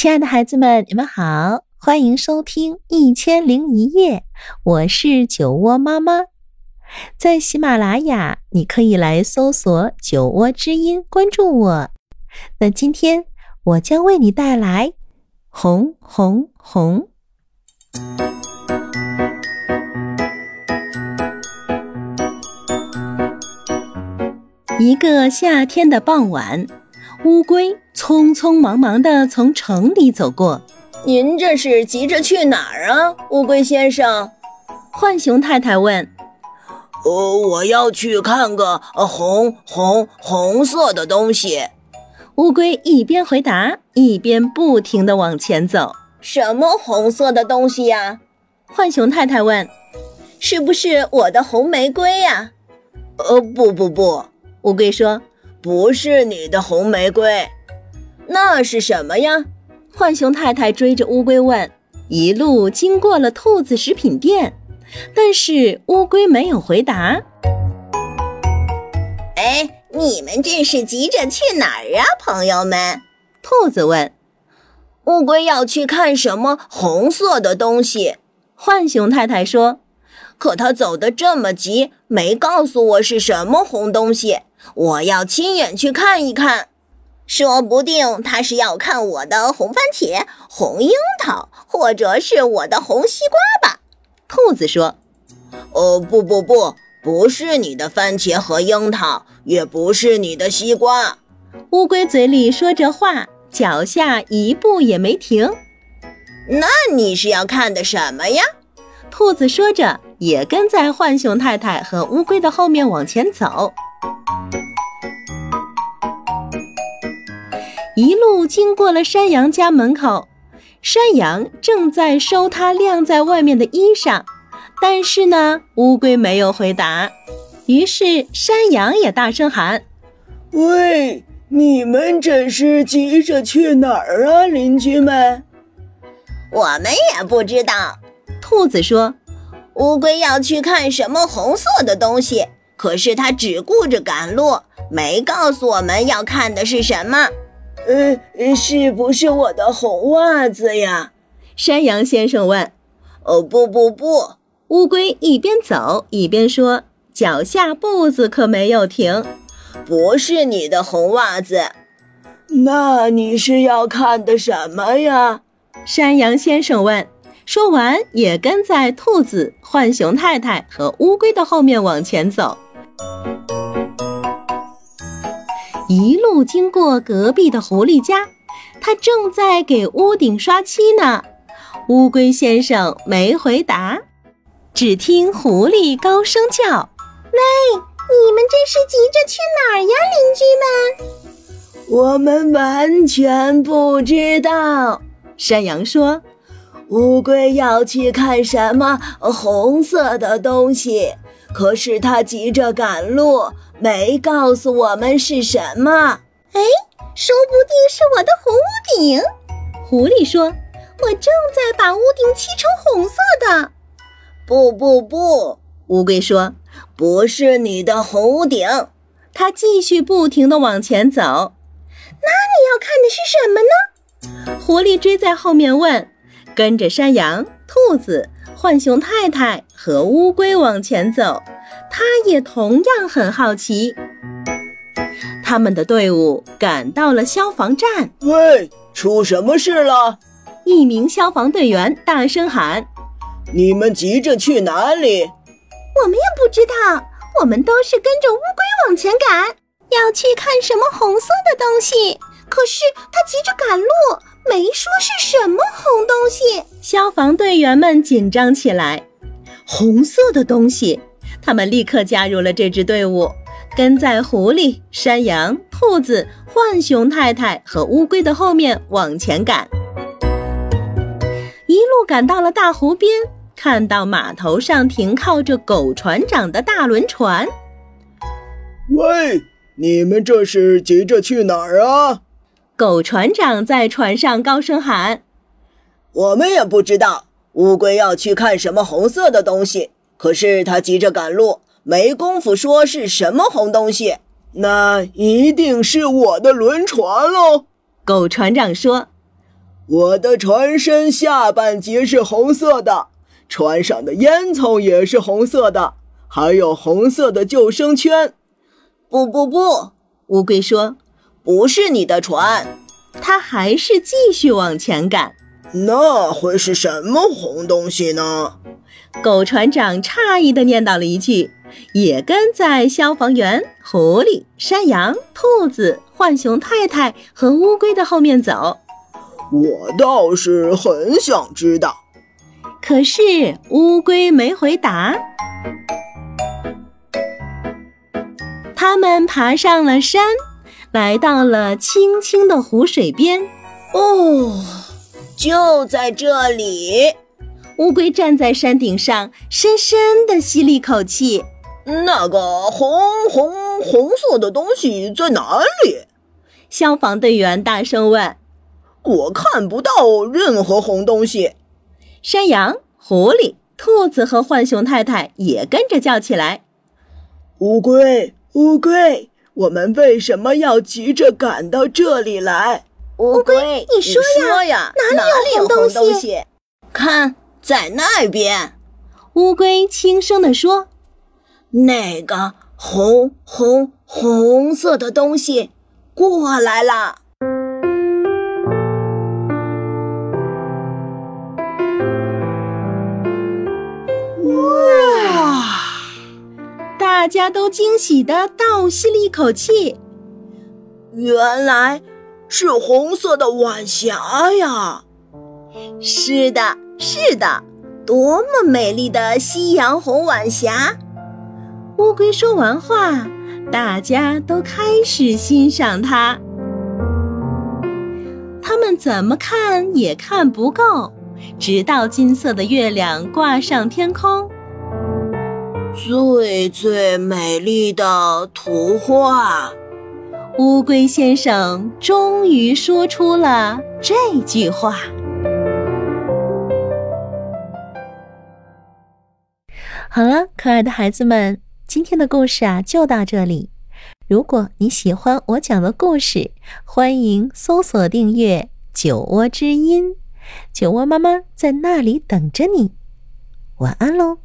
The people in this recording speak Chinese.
亲爱的孩子们，你们好，欢迎收听1001夜，我是酒窝妈妈。在喜马拉雅，你可以来搜索酒窝之音，关注我。那今天我将为你带来红红红。一个夏天的傍晚，乌龟匆匆忙忙地从城里走过。您这是急着去哪儿啊，乌龟先生？浣熊太太问。我要去看个红色的东西。乌龟一边回答，一边不停地往前走。什么红色的东西呀？浣熊太太问。是不是我的红玫瑰呀？不，乌龟说。不是你的红玫瑰，那是什么呀？浣熊太太追着乌龟问。一路经过了兔子食品店，但是乌龟没有回答。哎，你们这是急着去哪儿啊，朋友们？兔子问。乌龟要去看什么红色的东西，浣熊太太说。可他走得这么急，没告诉我是什么红东西，我要亲眼去看一看。说不定他是要看我的红番茄、红樱桃，或者是我的红西瓜吧，兔子说。不是你的番茄和樱桃，也不是你的西瓜。乌龟嘴里说着话，脚下一步也没停。那你是要看的什么呀？兔子说着，也跟在浣熊太太和乌龟的后面往前走。一路经过了山羊家门口，山羊正在收它晾在外面的衣裳，但是呢，乌龟没有回答。于是山羊也大声喊：喂，你们这是急着去哪儿啊，邻居们？我们也不知道，兔子说。乌龟要去看什么红色的东西，可是它只顾着赶路，没告诉我们要看的是什么。是不是我的红袜子呀？山羊先生问。不，乌龟一边走一边说，脚下步子可没有停。不是你的红袜子。那你是要看的什么呀？山羊先生问。说完也跟在兔子、浣熊太太和乌龟的后面往前走。一路经过隔壁的狐狸家，他正在给屋顶刷漆呢。乌龟先生没回答，只听狐狸高声叫：喂，你们这是急着去哪儿呀，邻居们？我们完全不知道，山羊说。乌龟要去看什么红色的东西，可是它急着赶路，没告诉我们是什么。哎，说不定是我的红屋顶，狐狸说。我正在把屋顶漆成红色的。不，乌龟说。不是你的红屋顶。它继续不停地往前走。那你要看的是什么呢？狐狸追在后面问。跟着山羊、兔子、浣熊太太和乌龟往前走，他也同样很好奇。他们的队伍赶到了消防站。喂，出什么事了？一名消防队员大声喊。你们急着去哪里？我们也不知道，我们都是跟着乌龟往前赶，要去看什么红色的东西，可是他急着赶路，没说是什么红东西。消防队员们紧张起来。红色的东西，他们立刻加入了这支队伍，跟在狐狸、山羊、兔子、浣熊太太和乌龟的后面往前赶。一路赶到了大湖边，看到码头上停靠着狗船长的大轮船。喂，你们这是急着去哪儿啊？狗船长在船上高声喊。我们也不知道，乌龟要去看什么红色的东西，可是他急着赶路，没工夫说是什么红东西。那一定是我的轮船喽，狗船长说。我的船身下半截是红色的，船上的烟囱也是红色的，还有红色的救生圈。不，乌龟说，不是你的船。他还是继续往前赶。那会是什么红东西呢？狗船长诧异地念叨了一句，也跟在消防员、狐狸、山羊、兔子、浣熊太太和乌龟的后面走。我倒是很想知道。可是乌龟没回答。他们爬上了山，来到了清清的湖水边。哦，就在这里。乌龟站在山顶上，深深地吸了一口气。那个红色的东西在哪里？消防队员大声问。我看不到任何红东西。山羊、狐狸、兔子和浣熊太太也跟着叫起来。乌龟，我们为什么要急着赶到这里来？乌龟，你说呀，哪里有红东西？看，在那边。乌龟轻声地说，那个红色的东西过来了。哇！大家都惊喜地倒吸了一口气。原来是红色的晚霞呀。是的，多么美丽的夕阳红晚霞。乌龟说完话，大家都开始欣赏它。他们怎么看也看不够，直到金色的月亮挂上天空。最最美丽的图画。乌龟先生终于说出了这句话。好了，可爱的孩子们，今天的故事就到这里。如果你喜欢我讲的故事，欢迎搜索订阅酒窝之音，酒窝妈妈在那里等着你。晚安喽。